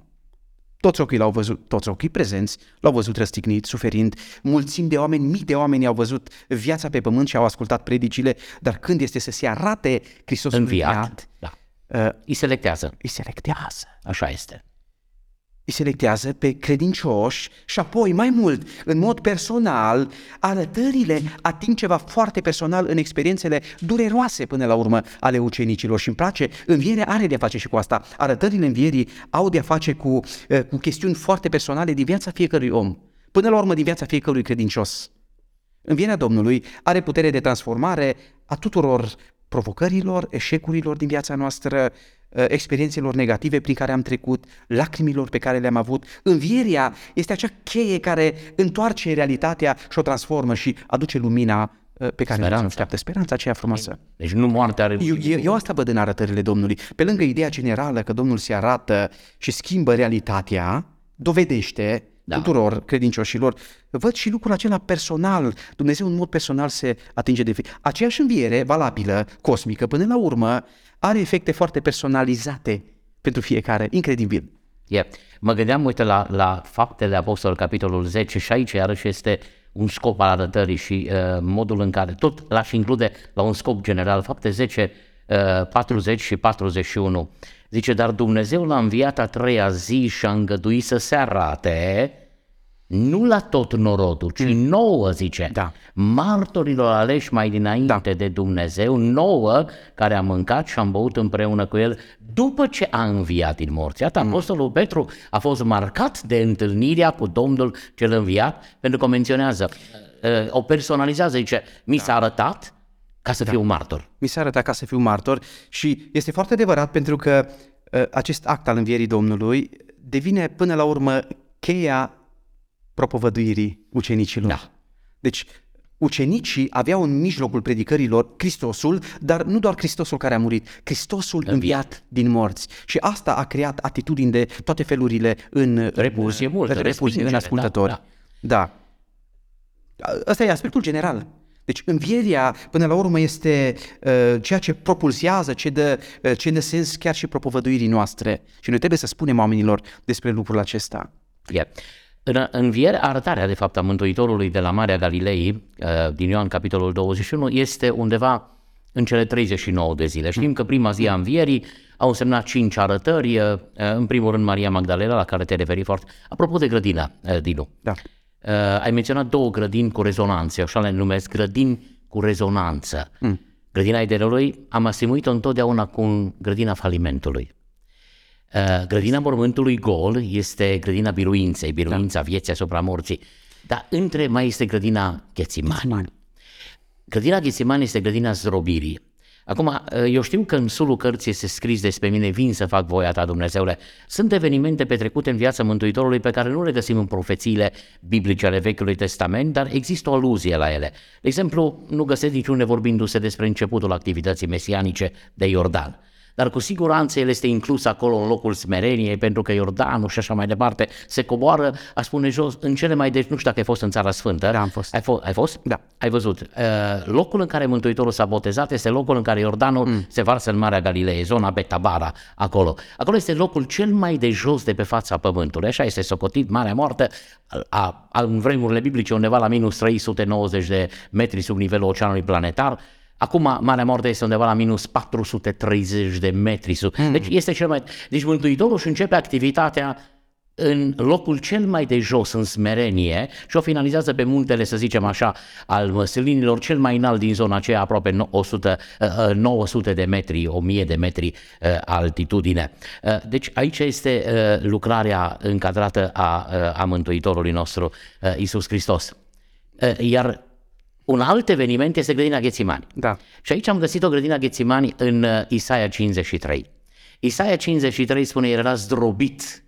Toți ochii l-au văzut, toți ochii prezenți l-au văzut răstignit, suferind. Mulțimi de oameni, mii de oameni au văzut viața pe pământ și au ascultat predicile, dar când este să se arate Hristos înviat, îi selectează. Așa este. îi selectează pe credincioși și apoi, mai mult, în mod personal, arătările ating ceva foarte personal în experiențele dureroase până la urmă ale ucenicilor. Și îmi place, învierea are de-a face și cu asta. Arătările învierii au de-a face cu chestiuni foarte personale din viața fiecărui om, până la urmă din viața fiecărui credincios. Învierea Domnului are putere de transformare a tuturor provocărilor, eșecurilor din viața noastră, experiențelor negative prin care am trecut, lacrimilor pe care le-am avut. Învierea este acea cheie care întoarce realitatea și o transformă și aduce lumina pe care ne așteaptă, speranța aceea frumoasă. Deci nu moartea are... Eu asta văd în arătările Domnului. Pe lângă ideea generală că Domnul se arată și schimbă realitatea, dovedește tuturor credincioșilor, văd și lucrul acela personal. Dumnezeu în mod personal se atinge de... Aceeași înviere valabilă, cosmică, până la urmă, are efecte foarte personalizate pentru fiecare, incredibil. Mă gândeam, uite, la Faptele Apostolilor, capitolul 10, și aici iarăși este un scop al arătării și modul în care tot l-aș include la un scop general. Fapte 10, 40 și 41. Zice, dar Dumnezeu l-a înviat a treia zi și a îngăduit să se arate, nu la tot norodul, ci nouă, zice, martorilor aleși mai dinainte de Dumnezeu, nouă care a mâncat și am băut împreună cu el după ce a înviat din morți. Iată, apostolul Petru a fost marcat de întâlnirea cu Domnul cel înviat, pentru că o menționează, o personalizează, zice, mi s-a arătat ca să fiu martor. Mi s-a arătat ca să fiu martor și este foarte adevărat, pentru că acest act al învierii Domnului devine până la urmă cheia propovăduirii ucenicilor. Deci ucenicii aveau în mijlocul predicărilor Hristosul, dar nu doar Hristosul care a murit, Hristosul înviat din morți. Și asta a creat atitudini de toate felurile în rebuzie, în ascultători. Asta e aspectul general. Deci învierea, până la urmă, este ceea ce propulsează, ce dă sens chiar și propovăduirii noastre. Și noi trebuie să spunem oamenilor despre lucrul acesta. Învierea, arătarea, de fapt, a Mântuitorului de la Marea Galilei, din Ioan, capitolul 21, este undeva în cele 39 de zile. Știm că prima zi a învierii au însemnat 5 arătări, în primul rând Maria Magdalena, la care te referi foarte... Apropo de grădina, Dinu. Ai menționat 2 grădini cu rezonanță, așa le numesc, grădini cu rezonanță. Grădina Ederului am asimuit-o întotdeauna cu grădina falimentului. Grădina mormântului gol este grădina biruinței, biruința vieții asupra morții. Dar între mai este grădina Ghetsimani. Grădina Ghetsimani este grădina zdrobirii. Acum, eu știu că în sulul cărții este scris despre mine, vin să fac voia ta, Dumnezeule. Sunt evenimente petrecute în viața Mântuitorului pe care nu le găsim în profețiile biblice ale Vechiului Testament, dar există o aluzie la ele. De exemplu, nu găsesc niciune vorbindu-se despre începutul activității mesianice de Iordan. Dar cu siguranță el este inclus acolo în locul smereniei, pentru că Iordanul și așa mai departe se coboară, aș spune, jos în cele mai... Deci nu știu dacă ai fost în Țara Sfântă. Da, am fost. Ai fost? Da. Ai văzut. Locul în care Mântuitorul s-a botezat este locul în care Iordanul se varsă în Marea Galilei, zona Betabara, acolo. Acolo este locul cel mai de jos de pe fața pământului. Așa este socotit Marea Moartă, în vremurile biblice, undeva la minus 390 de metri sub nivelul oceanului planetar. Acum Marea Moartă este undeva la minus 430 de metri sub. Deci este cel mai... Deci Mântuitorul își începe activitatea în locul cel mai de jos, în smerenie, și o finalizează pe muntele, să zicem așa, al măslinilor, cel mai înalt din zona aceea, aproape 900 de metri, 1000 de metri altitudine. Deci aici este lucrarea încadrată a Mântuitorului nostru, Iisus Hristos. Iar un alt eveniment este grădina Ghetsimani. Și aici am găsit o grădina Ghetsimani în Isaia 53. Isaia 53 spune, era zdrobit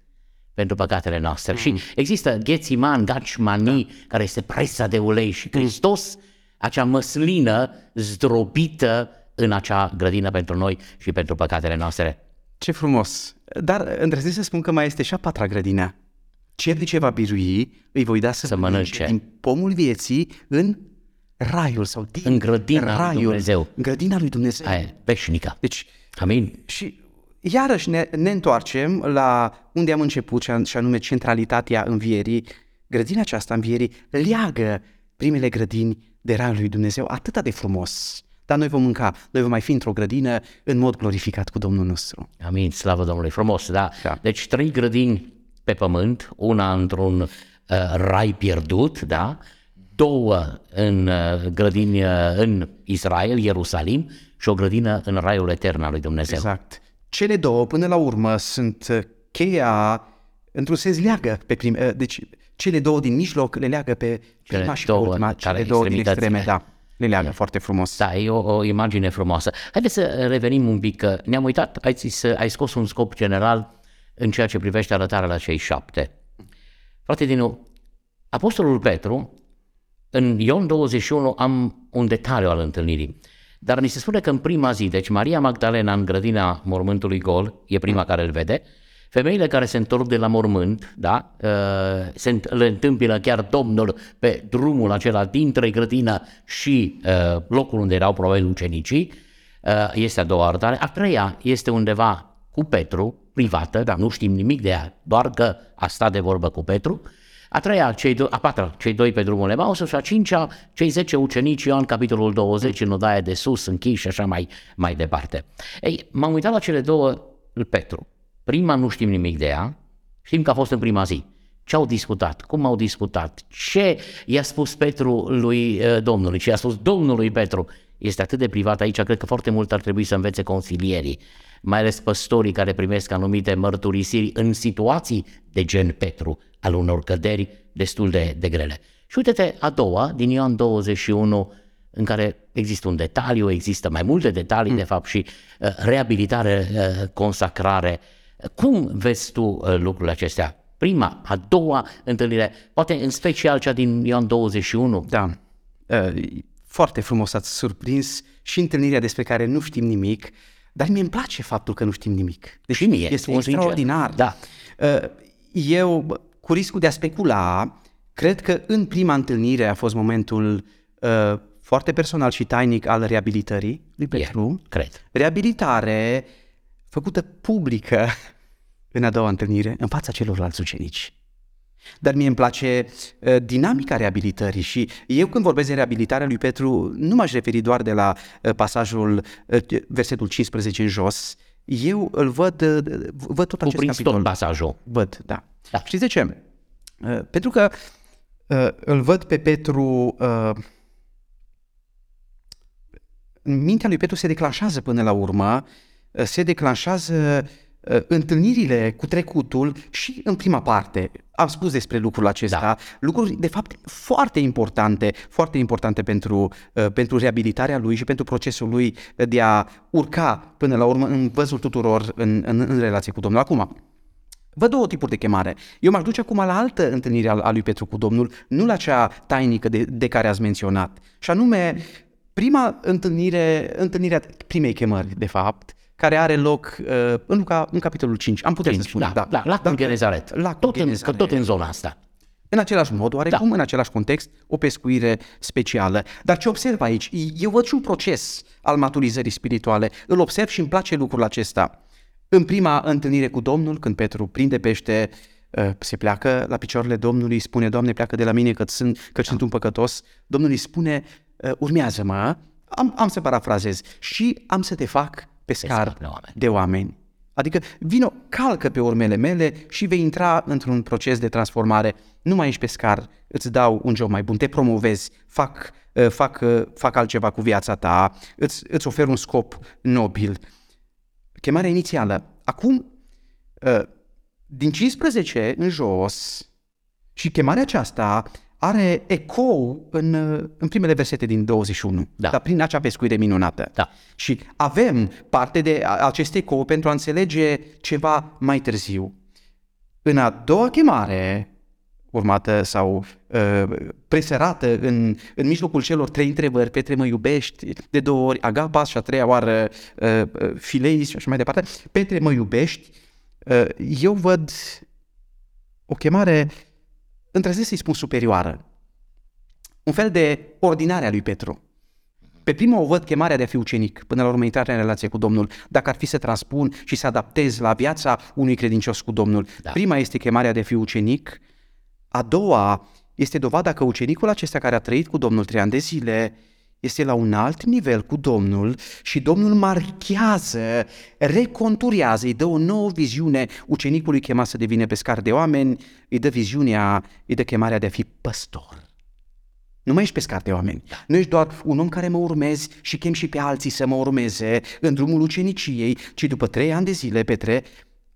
pentru păcatele noastre. Și există Ghetsiman, Gacmani, care este presa de ulei, și Hristos, acea măslină zdrobită în acea grădină pentru noi și pentru păcatele noastre. Ce frumos! Dar îndrăznesc să spun că mai este și a 4-a grădină. Ce va birui, îi voi da să mănânce din pomul vieții în Raiul sau din grădina lui Dumnezeu. Grădina lui Dumnezeu. Aia, veșnică. Deci, amin. Și iarăși ne întoarcem la unde am început, și anume centralitatea învierii. Grădina aceasta învierii leagă primele grădini de Raiul lui Dumnezeu atât de frumos. Dar noi vom mânca, noi vom mai fi într-o grădină în mod glorificat cu Domnul nostru. Amin, slavă Domnului, frumos, da? Deci 3 grădini pe pământ, una într-un rai pierdut, da? Două în grădini în Israel, Ierusalim, și o grădină în Raiul Etern al lui Dumnezeu. Exact. Cele două, până la urmă, sunt cheia, într-un sens leagă pe prime, deci cele două din mijloc le leagă pe prima și pe ultima, cele două din extreme, da. Le leagă foarte frumos. Da, e o imagine frumoasă. Haideți să revenim un pic, că ne-am uitat, ai scos un scop general în ceea ce privește arătarea la cei șapte. Frate Dinu, Apostolul Petru, în Ion 21 am un detaliu al întâlnirii, dar ni se spune că în prima zi, deci Maria Magdalena în grădina mormântului gol, e prima care îl vede, femeile care se întorc de la mormânt, da, le întâmpină chiar Domnul pe drumul acela dintre grădina și locul unde erau probabil ucenicii, este a doua arătare. A treia este undeva cu Petru, privată, dar nu știm nimic de ea, doar că a stat de vorbă cu Petru. A treia, a patra, cei doi pe drumul Emaus, și a cincea, cei 10 ucenici, Ioan, capitolul 20, în odaia de sus, închiși și așa mai departe. Ei, m-am uitat la cele două lui Petru. Prima nu știm nimic de ea, știm că a fost în prima zi. Ce au discutat? Cum au discutat? Ce i-a spus Petru lui Domnului? Ce i-a spus Domnului Petru? Este atât de privat aici, cred că foarte mult ar trebui să învețe consilierii, mai ales păstorii care primesc anumite mărturisiri în situații de gen Petru, al unor căderi destul de grele. Și uite-te a doua, din Ioan 21, în care există un detaliu, există mai multe detalii, de fapt, și reabilitare, consacrare. Cum vezi tu lucrurile acestea? Prima, a doua întâlnire, poate în special cea din Ioan 21. Da, foarte frumos ați surprins și întâlnirea despre care nu știm nimic, dar mi-e place faptul că nu știm nimic. Deci și mie, este extraordinar. Da. Eu, cu riscul de a specula, cred că în prima întâlnire a fost momentul foarte personal și tainic al reabilitării lui Petru. Cred. Reabilitare făcută publică în a doua întâlnire, în fața celorlalți ucenici. Dar mie îmi place dinamica reabilitării și eu când vorbesc de reabilitarea lui Petru nu m-aș referi doar de la pasajul, versetul 15 în jos, eu îl văd tot acest capitol. Tot pasajul. Văd, da. Știți de ce? Pentru că îl văd pe Petru, mintea lui Petru se declanșează până la urmă, se declanșează întâlnirile cu trecutul și în prima parte. Am spus despre lucrul acesta, lucruri de fapt foarte importante pentru reabilitarea lui și pentru procesul lui de a urca până la urmă în văzul tuturor în relație cu Domnul. Acum, văd două tipuri de chemare. Eu m-aș duce acum la altă întâlnire a lui Petru cu Domnul, nu la cea tainică de care ați menționat. Și anume, prima întâlnire, întâlnirea primei chemări, de fapt, care are loc în Luca, în capitolul 5, am putea să spun. Da, Lacul Genezaret, tot în zona asta. În același mod, oarecum, în același context, o pescuire specială. Dar ce observ aici? Eu văd și un proces al maturizării spirituale, îl observ și îmi place lucrul acesta. În prima întâlnire cu Domnul, când Petru prinde pește, se pleacă la picioarele Domnului, spune: Doamne, pleacă de la mine că sunt un păcătos. Domnul îi spune: urmează-mă, am să parafrazez, și am să te fac pescar de oameni. Adică vino, calcă pe urmele mele și vei intra într-un proces de transformare. Nu mai ești pescar, îți dau un job mai bun, te promovezi, fac altceva cu viața ta, îți ofer un scop nobil. Chemarea inițială. Acum, din 15 în jos, și chemarea aceasta are ecou în primele versete din 21, dar prin acea pescuire minunată. Da. Și avem parte de acest ecou pentru a înțelege ceva mai târziu. În a doua chemare, urmată sau presărată în mijlocul celor trei întrebări, Petre, mă iubești, de două ori agapas și a treia oară fileis și așa mai departe, Petre, mă iubești, eu văd o chemare, îndrăznesc să-i spun superioară, un fel de ordinare a lui Petru. Pe prima o văd chemarea de a fi ucenic, până la urmă intrarea în relație cu Domnul, dacă ar fi să transpun și să adaptez la viața unui credincios cu Domnul. Da. Prima este chemarea de a fi ucenic, a doua este dovada că ucenicul acesta care a trăit cu Domnul 3 ani de zile este la un alt nivel cu Domnul și Domnul marchează, reconturează, îi dă o nouă viziune ucenicului chemat să devină pescar de oameni, îi dă viziunea, îi dă chemarea de a fi păstor. Nu mai ești pescar de oameni, nu ești doar un om care mă urmezi și chem și pe alții să mă urmeze în drumul uceniciei, ci după 3 ani de zile, Petre,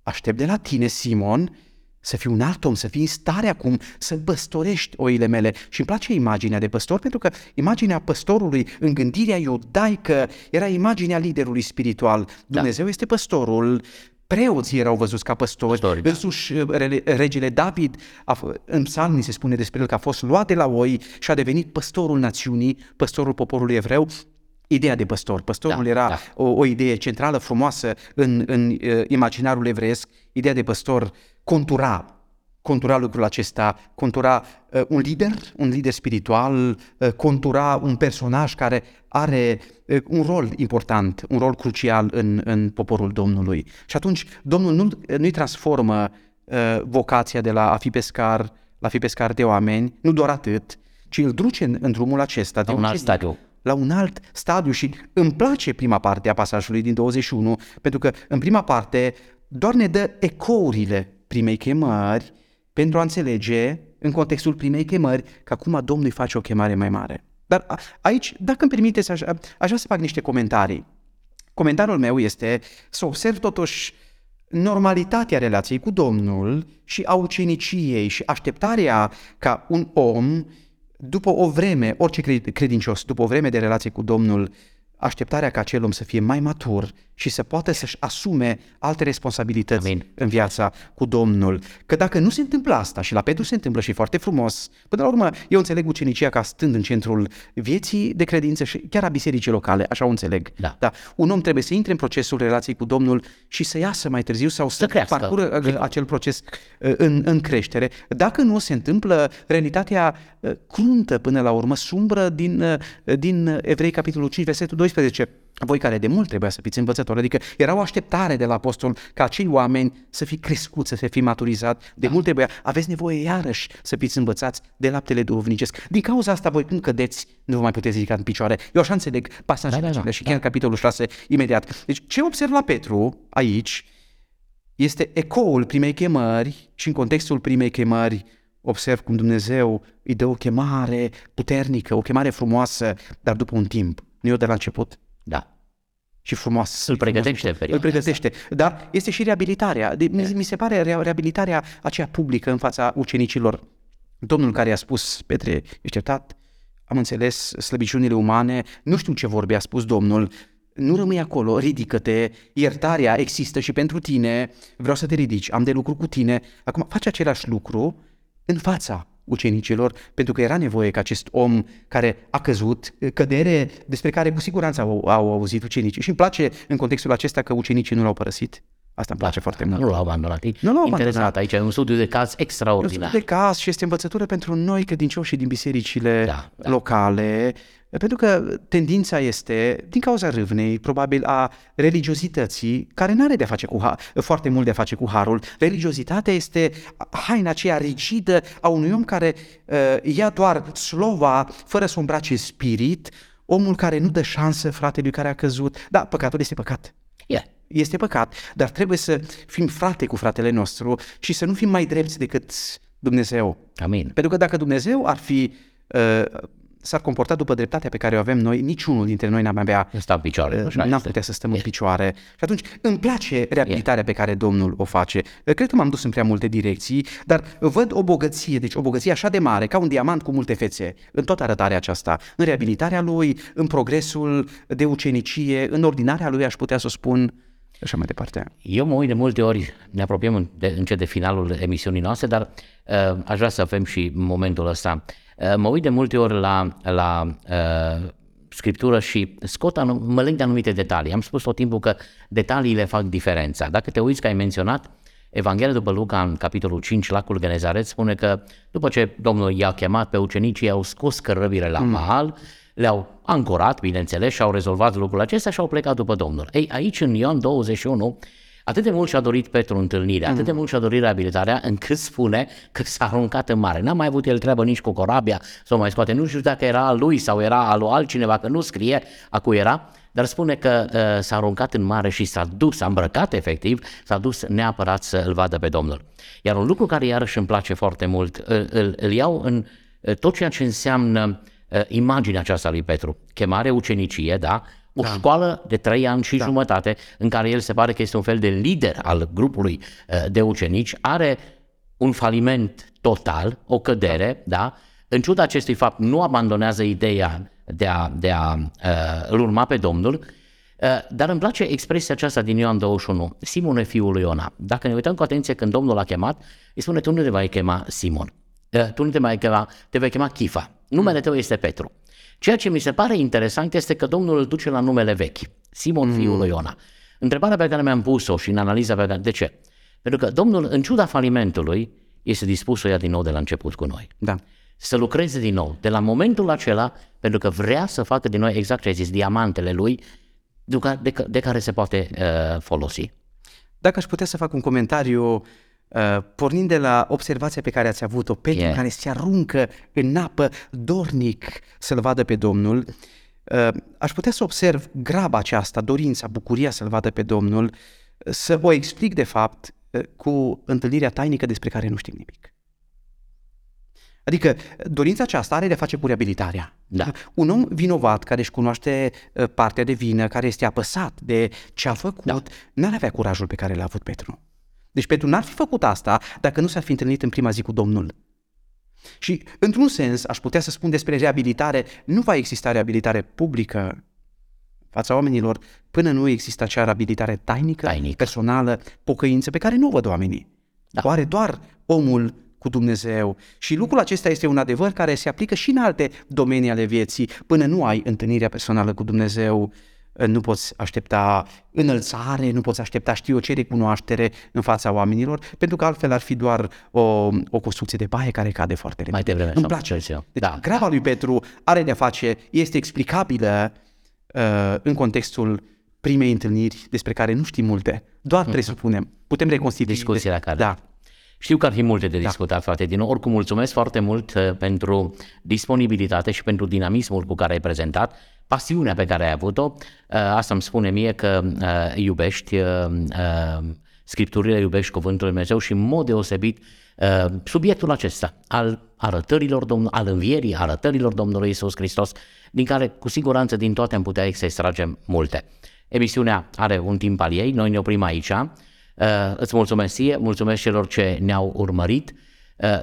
aștept de la tine, Simon, să fii un alt om, să fii în stare acum să păstorești oile mele. Și îmi place imaginea de păstor, pentru că imaginea păstorului în gândirea iudaică era imaginea liderului spiritual. Dumnezeu este păstorul. Preoții erau văzuți ca păstori, însuși regele David, în psalmi se spune despre el că a fost luat de la oi și a devenit păstorul națiunii, păstorul poporului evreu. Ideea de păstor, păstorul era o idee centrală, frumoasă în imaginarul evreiesc. Ideea de păstor contura lucrul acesta, contura un lider spiritual, contura un personaj care are un rol important, un rol crucial în poporul Domnului. Și atunci Domnul nu-i transformă vocația de la a fi pescar, la a fi pescar de oameni, nu doar atât, ci îl duce în drumul acesta de un alt stadiu. La un alt stadiu. Și îmi place prima parte a pasajului din 21, pentru că în prima parte doar ne dă ecourile primei chemări pentru a înțelege în contextul primei chemări că acum Domnul îi face o chemare mai mare. Dar aici, dacă îmi permiteți, aș vrea să fac niște comentarii. Comentariul meu este să observ totuși normalitatea relației cu Domnul și a uceniciei și așteptarea ca un om, după o vreme, orice credincios, după o vreme de relație cu Domnul, așteptarea ca acel om să fie mai matur și să poată să-și asume alte responsabilități în viața cu Domnul. Că dacă nu se întâmplă asta, și la Petru se întâmplă și foarte frumos, până la urmă eu înțeleg ucenicia ca stând în centrul vieții de credință și chiar a bisericii locale, așa o înțeleg. Da. Un om trebuie să intre în procesul relației cu Domnul și să iasă mai târziu sau să parcură acel proces în creștere. Dacă nu se întâmplă, realitatea cruntă până la urmă, sumbră din Evrei capitolul 5, versetul 12. Voi care de mult trebuia să fiți învățători, adică era o așteptare de la apostol ca acei oameni să fi crescut, să fi maturizat, de mult trebuia, aveți nevoie iarăși să fiți învățați de laptele duhovnicesc. Din cauza asta voi când cădeți nu vă mai puteți ridica în picioare. Eu așa înțeleg pasajele și chiar capitolul 6 imediat. Deci ce observ la Petru aici este ecoul primei chemări și în contextul primei chemări observ cum Dumnezeu îi dă o chemare puternică, o chemare frumoasă, dar după un timp, nu eu de la început. Și frumos. Îl pregătește. Dar este și reabilitarea. Mi se pare reabilitarea aceea publică în fața ucenicilor. Domnul care i-a spus, Petre, ești iertat, am înțeles slăbiciunile umane, nu știu ce vorbi, a spus Domnul, nu rămâi acolo, ridică-te, iertarea există și pentru tine, vreau să te ridici, am de lucru cu tine. Acum face același lucru în fața ucenicilor, pentru că era nevoie ca acest om care a căzut, cădere despre care cu siguranță au auzit ucenicii. Și îmi place în contextul acesta că ucenicii nu l-au părăsit. Asta îmi place foarte mult. Nu l-au abandonat. Interesant, aici e un studiu de caz extraordinar. Un studiu de caz și este învățătură pentru noi credincioșii din bisericile locale, pentru că tendința este, din cauza râvnei, probabil a religiozității, care nu are de a face foarte mult de a face cu harul. Religiozitatea este haina aceea rigidă a unui om care ia doar slova fără să îmbrace spirit, omul care nu dă șansă fratelui care a căzut. Da, păcatul este păcat. Este păcat, dar trebuie să fim frate cu fratele nostru și să nu fim mai drepți decât Dumnezeu. Amin. Pentru că dacă Dumnezeu ar fi... s-ar comporta după dreptatea pe care o avem noi, niciunul dintre noi n-am avea... n-am putea să stăm în picioare. Și atunci îmi place reabilitarea pe care Domnul o face. Cred că m-am dus în prea multe direcții, dar văd o bogăție, deci o bogăție așa de mare, ca un diamant cu multe fețe, în toată arătarea aceasta, în reabilitarea lui, în progresul de ucenicie, în ordinarea lui, aș putea să o spun, așa mai departe. Eu mă uit de multe ori, ne apropiem încet de finalul emisiunii noastre, dar aș vrea să avem și momentul ăsta. Mă uit de multe ori la Scriptură și mă leg de anumite detalii. Am spus tot timpul că detaliile fac diferența. Dacă te uiți că ai menționat, Evanghelia după Luca, în capitolul 5, Lacul Genezaret, spune că după ce Domnul i-a chemat pe ucenicii, i-au scos cărăbile la mal, le-au ancorat, bineînțeles, și au rezolvat lucrul acesta și au plecat după Domnul. Aici, în Ioan 21, Atât de mult și-a dorit Petru întâlnirea, atât de mult și-a dorit reabilitarea, încât spune că s-a aruncat în mare. N-a mai avut el treabă nici cu corabia sau mai scoate. Nu știu dacă era al lui sau era al lui altcineva, că nu scrie a cui era, dar spune că s-a aruncat în mare și s-a dus, s-a îmbrăcat efectiv, s-a dus neapărat să îl vadă pe Domnul. Iar un lucru care iarăși îmi place foarte mult, îl iau în tot ceea ce înseamnă imaginea aceasta lui Petru. Chemare, ucenicie, da? O școală de 3 ani și jumătate în care el se pare că este un fel de lider al grupului de ucenici, are un faliment total, o cădere, da? În ciuda acestui fapt nu abandonează ideea de a îl urma pe Domnul, dar îmi place expresia aceasta din Ioan 21, Simone fiul lui Iona. Dacă ne uităm cu atenție când Domnul l-a chemat, îi spune tu nu te vei chema Simon, tu nu te vei chema Chifa, numele tău este Petru. Ceea ce mi se pare interesant este că Domnul îl duce la numele vechi, Simon fiul lui Iona. Întrebarea pe care mi-am pus-o și în analiza pe care... De ce? Pentru că Domnul, în ciuda falimentului, este dispus să o ia din nou de la început cu noi. Da. Să lucreze din nou, de la momentul acela, pentru că vrea să facă din noi, exact ce ai zis, diamantele lui, de care se poate folosi. Dacă aș putea să fac un comentariu... pornind de la observația pe care ați avut-o, Petru care se aruncă în apă dornic să-L vadă pe Domnul, aș putea să observ graba aceasta, dorința, bucuria să-L vadă pe Domnul, să o explic de fapt cu întâlnirea tainică despre care nu știm nimic. Adică dorința aceasta are de a face cu reabilitarea. Da. Un om vinovat care își cunoaște partea de vină, care este apăsat de ce a făcut, n-ar avea curajul pe care l-a avut Petru. Deci Petru n-ar fi făcut asta dacă nu s-ar fi întâlnit în prima zi cu Domnul. Și, într-un sens, aș putea să spun despre reabilitare, nu va exista reabilitare publică fața oamenilor până nu există acea reabilitare tainică, personală, pocăință, pe care nu o văd oamenii. O are doar omul cu Dumnezeu. Și lucrul acesta este un adevăr care se aplică și în alte domenii ale vieții. Până nu ai întâlnirea personală cu Dumnezeu, nu poți aștepta înălțare, nu poți aștepta ce recunoaștere în fața oamenilor, pentru că altfel ar fi doar o construcție de baie care cade foarte repede. Îmi place. Deci, graba lui Petru are de-a face, este explicabilă în contextul primei întâlniri despre care nu știm multe, doar presupunem, putem reconstitui. Discuția la care... Da. Știu că ar fi multe de discutat, frate Dinu. Oricum, mulțumesc foarte mult pentru disponibilitate și pentru dinamismul cu care ai prezentat, pasiunea pe care ai avut-o. Asta îmi spune mie că iubești Scripturile, iubești Cuvântul Lui Dumnezeu și, în mod deosebit, subiectul acesta al arătărilor Domnului, al învierii arătărilor Domnului Iisus Hristos, din care, cu siguranță, din toate am putea să extragem multe. Emisiunea are un timp al ei, noi ne oprim aici. Îți mulțumesc ție, mulțumesc celor ce ne-au urmărit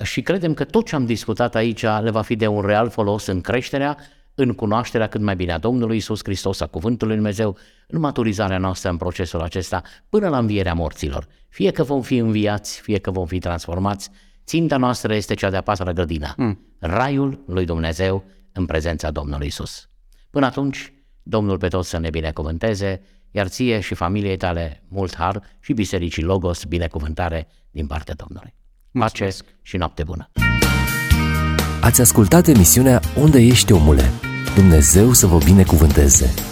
și credem că tot ce am discutat aici le va fi de un real folos în creșterea, în cunoașterea cât mai bine a Domnului Iisus Hristos, a Cuvântului Lui Dumnezeu, în maturizarea noastră în procesul acesta până la învierea morților. Fie că vom fi înviați, fie că vom fi transformați, ținta noastră este cea de-a patra grădină, Raiul Lui Dumnezeu în prezența Domnului Iisus. Până atunci, Domnul pe toți să ne binecuvânteze, iar ție și familiei tale mult har și Bisericii Logos binecuvântare din partea Domnului. Mulțumesc și noapte bună! Ați ascultat emisiunea Unde ești omule? Dumnezeu să vă binecuvânteze!